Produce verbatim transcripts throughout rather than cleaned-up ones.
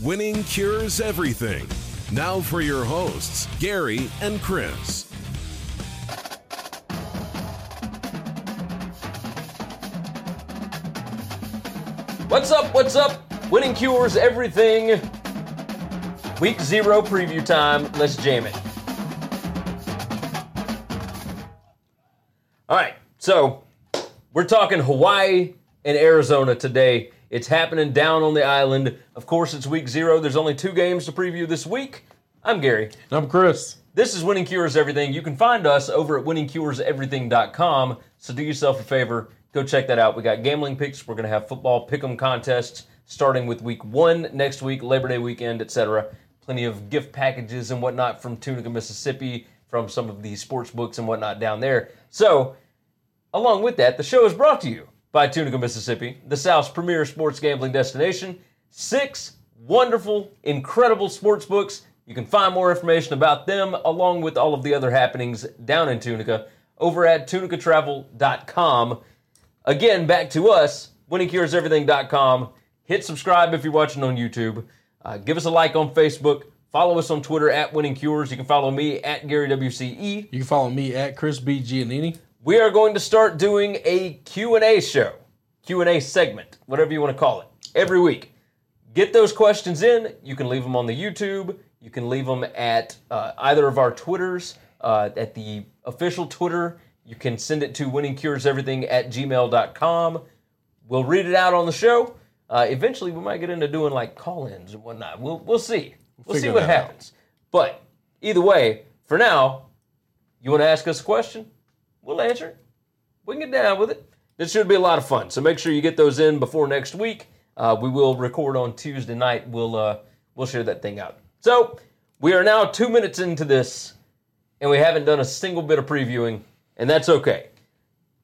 Winning Cures Everything. Now for your hosts, Gary and Chris. What's up, what's up? Winning Cures Everything. Week zero preview time. Let's jam it. All right, so we're talking Hawaii and Arizona today. It's happening down on the island. Of course, it's week zero. There's only two games to preview this week. I'm Gary. And I'm Chris. This is Winning Cures Everything. You can find us over at winning cures everything dot com. So do yourself a favor. Go check that out. We got gambling picks. We're going to have football pick'em contests starting with week one next week, Labor Day weekend, et cetera. Plenty of gift packages and whatnot from Tunica, Mississippi, from some of the sports books and whatnot down there. So, along with that, the show is brought to you by Tunica, Mississippi, the South's premier sports gambling destination. Six wonderful, incredible sports books. You can find more information about them, along with all of the other happenings down in Tunica, over at tunica travel dot com. Again, back to us, winning cures everything dot com. Hit subscribe if you're watching on YouTube. Uh, give us a like on Facebook. Follow us on Twitter at Winning Cures. You can follow me at Gary W C E. You can follow me at Chris B. Giannini. We are going to start doing a Q and A show, Q and A segment, whatever you want to call it, every week. Get those questions in. You can leave them on the YouTube. You can leave them at uh, either of our Twitters, uh, at the official Twitter. You can send it to winning cures everything at gmail dot com. We'll read it out on the show. Uh, eventually, we might get into doing like call-ins and whatnot. We'll, we'll see. We'll, we'll see what happens. But either way, for now, you want to ask us a question? We'll answer it. We can get down with it. This should be a lot of fun, so make sure you get those in before next week. Uh, we will record on Tuesday night. We'll uh, we'll share that thing out. So we are now two minutes into this, and we haven't done a single bit of previewing, and that's okay.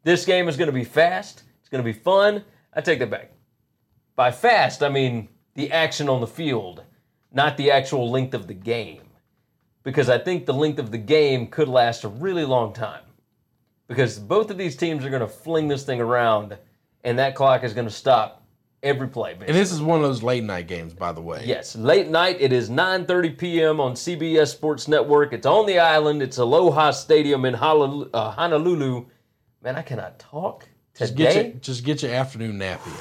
This game is going to be fast. It's going to be fun. I take that back. By fast, I mean the action on the field, not the actual length of the game, because I think the length of the game could last a really long time. Because both of these teams are going to fling this thing around, and that clock is going to stop every play. Basically. And this is one of those late-night games, by the way. Yes, late night. It is nine thirty p.m. on C B S Sports Network. It's on the island. It's Aloha Stadium in Honolulu. Man, I cannot talk today. Just get your, just get your afternoon nap in.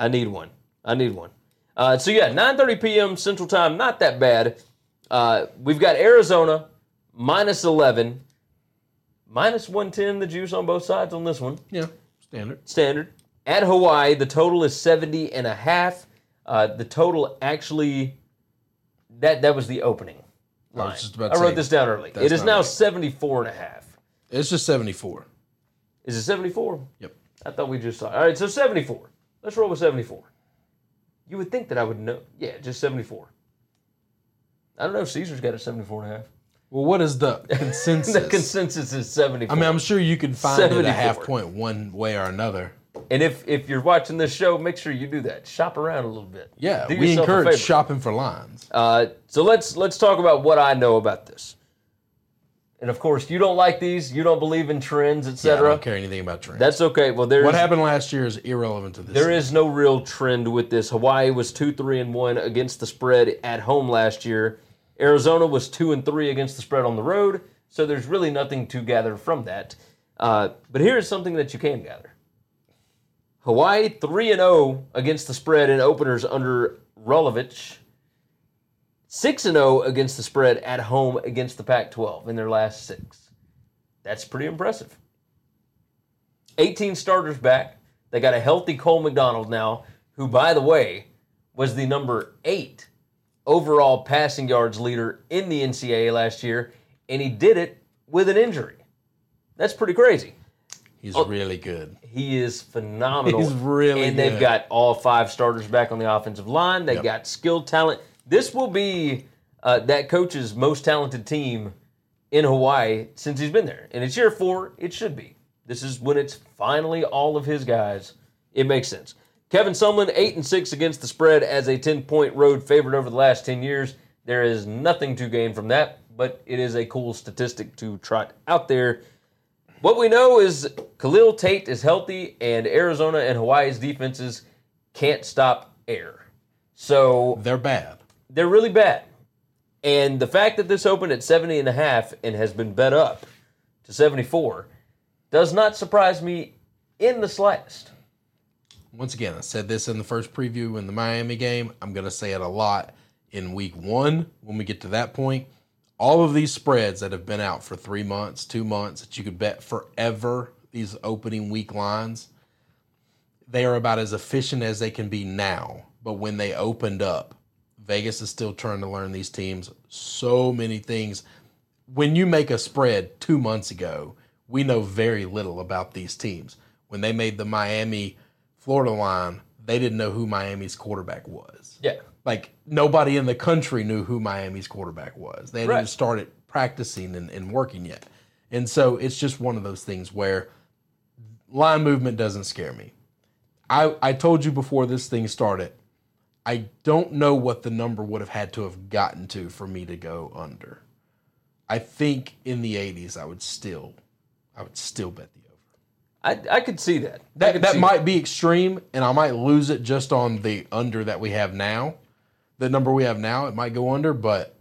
I need one. I need one. Uh, so, yeah, nine thirty p.m. Central Time, not that bad. Uh, we've got Arizona, minus eleven. minus one ten, the juice on both sides on this one. Yeah, standard. Standard. At Hawaii, the total is seventy and a half. Uh, the total actually, that that was the opening line. I was just about to I wrote say, this down early. It is now right. seventy-four and a half. It's just seventy-four. Is it seventy-four? Yep. I thought we just saw it. All right, so seventy-four. Let's roll with seventy-four. You would think that I would know. Yeah, just seventy-four. I don't know if Caesar's got a seventy-four and a half. Well, what is the consensus? The consensus is seventy-four. I mean, I'm sure you can find seventy-four. It a half point one way or another. And if, if you're watching this show, make sure you do that. Shop around a little bit. Yeah, do we encourage shopping for lines. Uh, so let's let's talk about what I know about this. And, of course, you don't like these. You don't believe in trends, et cetera. Yeah, I don't care anything about trends. That's okay. Well, there's, what happened last year is irrelevant to this. There season. Is no real trend with this. Hawaii was two three and one against the spread at home last year. Arizona was two and three against the spread on the road, so there's really nothing to gather from that. Uh, but here's something that you can gather. Hawaii three and oh against the spread in openers under Rolovich. six and oh against the spread at home against the Pac twelve in their last six. That's pretty impressive. eighteen starters back. They got a healthy Cole McDonald now, who, by the way, was the number eight overall passing yards leader in the N C double A last year, and he did it with an injury. That's pretty crazy. He's oh, really good. He is phenomenal. He's really and good. And they've got all five starters back on the offensive line. They've yep. got skilled talent. This will be uh, that coach's most talented team in Hawaii since he's been there. And it's year four. It should be. This is when it's finally all of his guys. It makes sense. Kevin Sumlin, eight and six against the spread as a ten-point road favorite over the last ten years. There is nothing to gain from that, but it is a cool statistic to trot out there. What we know is Khalil Tate is healthy, and Arizona and Hawaii's defenses can't stop air. So they're bad. They're really bad. And the fact that this opened at seventy and a half and has been bet up to seventy-four does not surprise me in the slightest. Once again, I said this in the first preview in the Miami game. I'm going to say it a lot in week one when we get to that point. All of these spreads that have been out for three months, two months, that you could bet forever, these opening week lines, they are about as efficient as they can be now. But when they opened up, Vegas is still trying to learn these teams so many things. When you make a spread two months ago, we know very little about these teams. When they made the Miami-Florida line, they didn't know who Miami's quarterback was. Yeah. Like, nobody in the country knew who Miami's quarterback was. They hadn't right. even started practicing and, and working yet. And so it's just one of those things where line movement doesn't scare me. I, I told you before this thing started, I don't know what the number would have had to have gotten to for me to go under. I think in the eighties, I would still... I would still bet the over. I, I could see that. That that might be extreme, and I might lose it just on the under that we have now. The number we have now, it might go under, but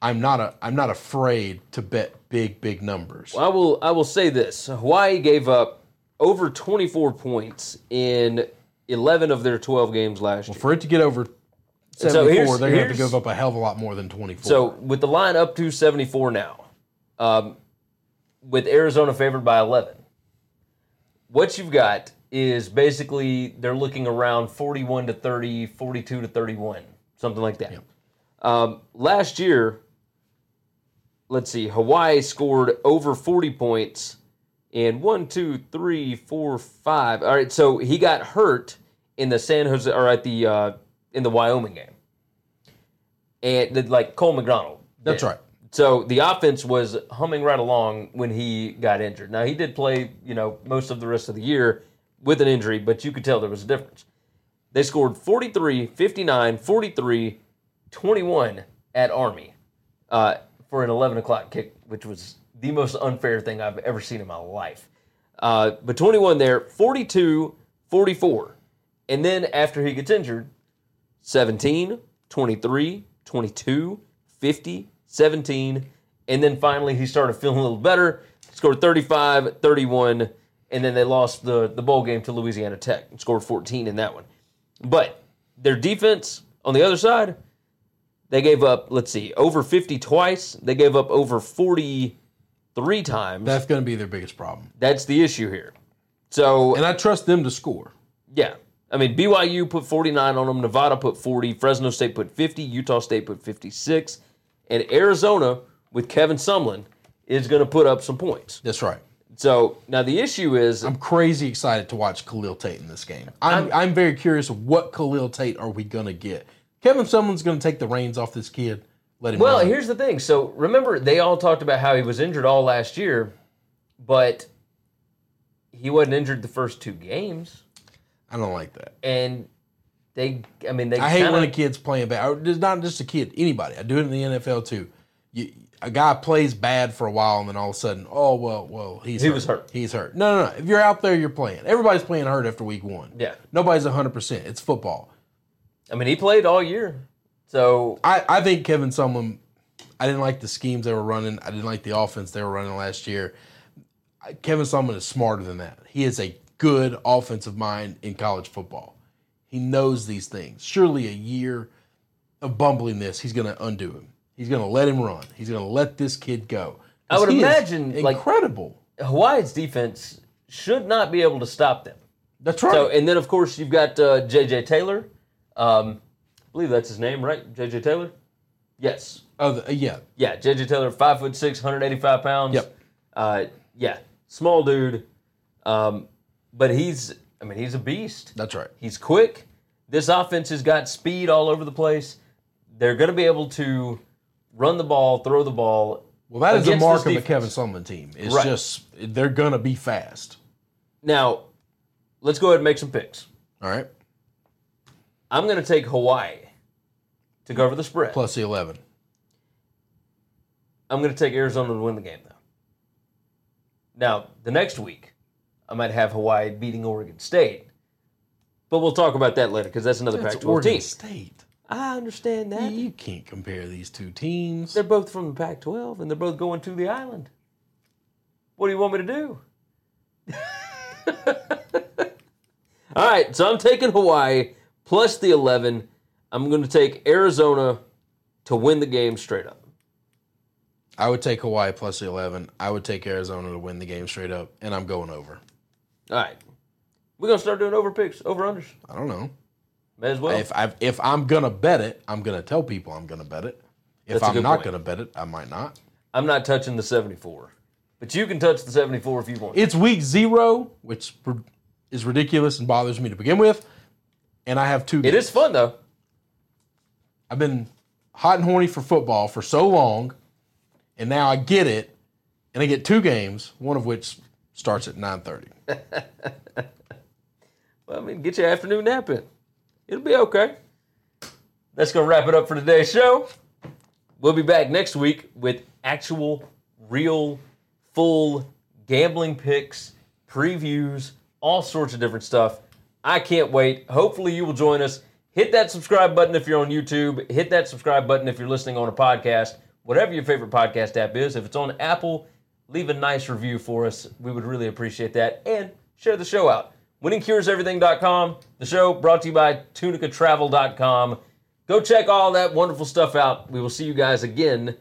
I'm not a I'm not afraid to bet big, big numbers. Well, I will I will say this. Hawaii gave up over twenty-four points in eleven of their twelve games last year. Well, for it to get over seventy-four, so they're going to have to give up a hell of a lot more than twenty-four. So with the line up to seventy-four now, um, with Arizona favored by eleven, what you've got is basically they're looking around forty-one to thirty, forty-two to thirty-one, something like that. Yeah. Um, last year, let's see, Hawaii scored over forty points in one, two, three, four, five. All right, so he got hurt in the San Jose, or at the uh, in the Wyoming game, and like Cole McDonald. That's right. So the offense was humming right along when he got injured. Now, he did play, you know, most of the rest of the year with an injury, but you could tell there was a difference. They scored forty-three, fifty-nine, forty-three, twenty-one at Army uh, for an eleven o'clock kick, which was the most unfair thing I've ever seen in my life. Uh, but twenty-one there, forty-two, forty-four. And then after he gets injured, seventeen, twenty-three, twenty-two, fifty, seventeen, and then finally he started feeling a little better, scored thirty-five, thirty-one, and then they lost the, the bowl game to Louisiana Tech and scored fourteen in that one. But their defense, on the other side, they gave up, let's see, over fifty twice. They gave up over forty-three times. That's going to be their biggest problem. That's the issue here. So, and I trust them to score. Yeah. I mean, B Y U put forty-nine on them, Nevada put forty, Fresno State put fifty, Utah State put fifty-six. And Arizona, with Kevin Sumlin, is going to put up some points. That's right. So, now the issue is... I'm crazy excited to watch Khalil Tate in this game. I'm I'm, I'm very curious what Khalil Tate are we going to get. Kevin Sumlin's going to take the reins off this kid. Let him Well, run. Here's the thing. So, remember, they all talked about how he was injured all last year, but he wasn't injured the first two games. I don't like that. And... They, I mean, they. I hate kinda... when a kid's playing bad. It's not just a kid, anybody. I do it in the N F L too. You, a guy plays bad for a while, and then all of a sudden, oh well, well, he's he hurt. was hurt. He's hurt. No, no, no. If you're out there, you're playing. Everybody's playing hurt after week one. Yeah, nobody's one hundred percent. It's football. I mean, he played all year, so I, I think Kevin Sumlin. I didn't like the schemes they were running. I didn't like the offense they were running last year. Kevin Sumlin is smarter than that. He is a good offensive mind in college football. He knows these things. Surely a year of bumblingness, he's going to undo him. He's going to let him run. He's going to let this kid go. I would imagine, incredible. Like, Hawaii's defense should not be able to stop them. That's right. So, and then, of course, you've got uh, J J Taylor. Um, I believe that's his name, right? J J Taylor? Yes. Oh, the, uh, yeah. Yeah, J J Taylor, five foot six, one hundred eighty-five pounds. Yep. Uh, yeah, small dude. Um, but he's, I mean, he's a beast. That's right. He's quick. This offense has got speed all over the place. They're going to be able to run the ball, throw the ball. Well, that is the mark of a Kevin Sumlin team. It's right. just, they're going to be fast. Now, let's go ahead and make some picks. All right. I'm going to take Hawaii to cover the spread. Plus the eleven. I'm going to take Arizona to win the game, though. Now, the next week, I might have Hawaii beating Oregon State. But we'll talk about that later because that's another Pac twelve team. Oregon State. I understand that. You can't compare these two teams. They're both from the Pac twelve, and they're both going to the island. What do you want me to do? All right, so I'm taking Hawaii plus the eleven. I'm going to take Arizona to win the game straight up. I would take Hawaii plus the eleven. I would take Arizona to win the game straight up, and I'm going over. All right. We're going to start doing over picks, over-unders. I don't know. May as well. If, I've, if I'm going to bet it, I'm going to tell people I'm going to bet it. If I'm not going to bet it, I might not. I'm not touching the seventy-four. But you can touch the seventy-four if you want. It's week zero, which is ridiculous and bothers me to begin with. And I have two games. It is fun, though. I've been hot and horny for football for so long, and now I get it, and I get two games, one of which starts at nine thirty. Well, I mean, get your afternoon nap in. It'll be okay. That's going to wrap it up for today's show. We'll be back next week with actual, real, full gambling picks, previews, all sorts of different stuff. I can't wait. Hopefully you will join us. Hit that subscribe button if you're on YouTube. Hit that subscribe button if you're listening on a podcast. Whatever your favorite podcast app is. If it's on Apple, leave a nice review for us. We would really appreciate that. And share the show out. winning cures everything dot com. The show brought to you by tunica travel dot com. Go check all that wonderful stuff out. We will see you guys again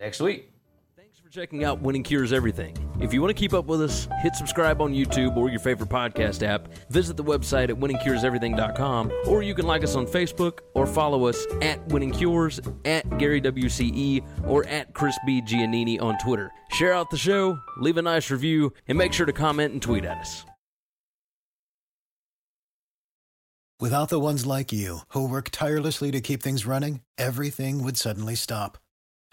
next week. Thanks for checking out Winning Cures Everything. If you want to keep up with us, hit subscribe on YouTube or your favorite podcast app. Visit the website at winning cures everything dot com, or you can like us on Facebook or follow us at Winning Cures, at Gary W C E, or at Chris B. Giannini on Twitter. Share out the show, leave a nice review, and make sure to comment and tweet at us. Without the ones like you, who work tirelessly to keep things running, everything would suddenly stop.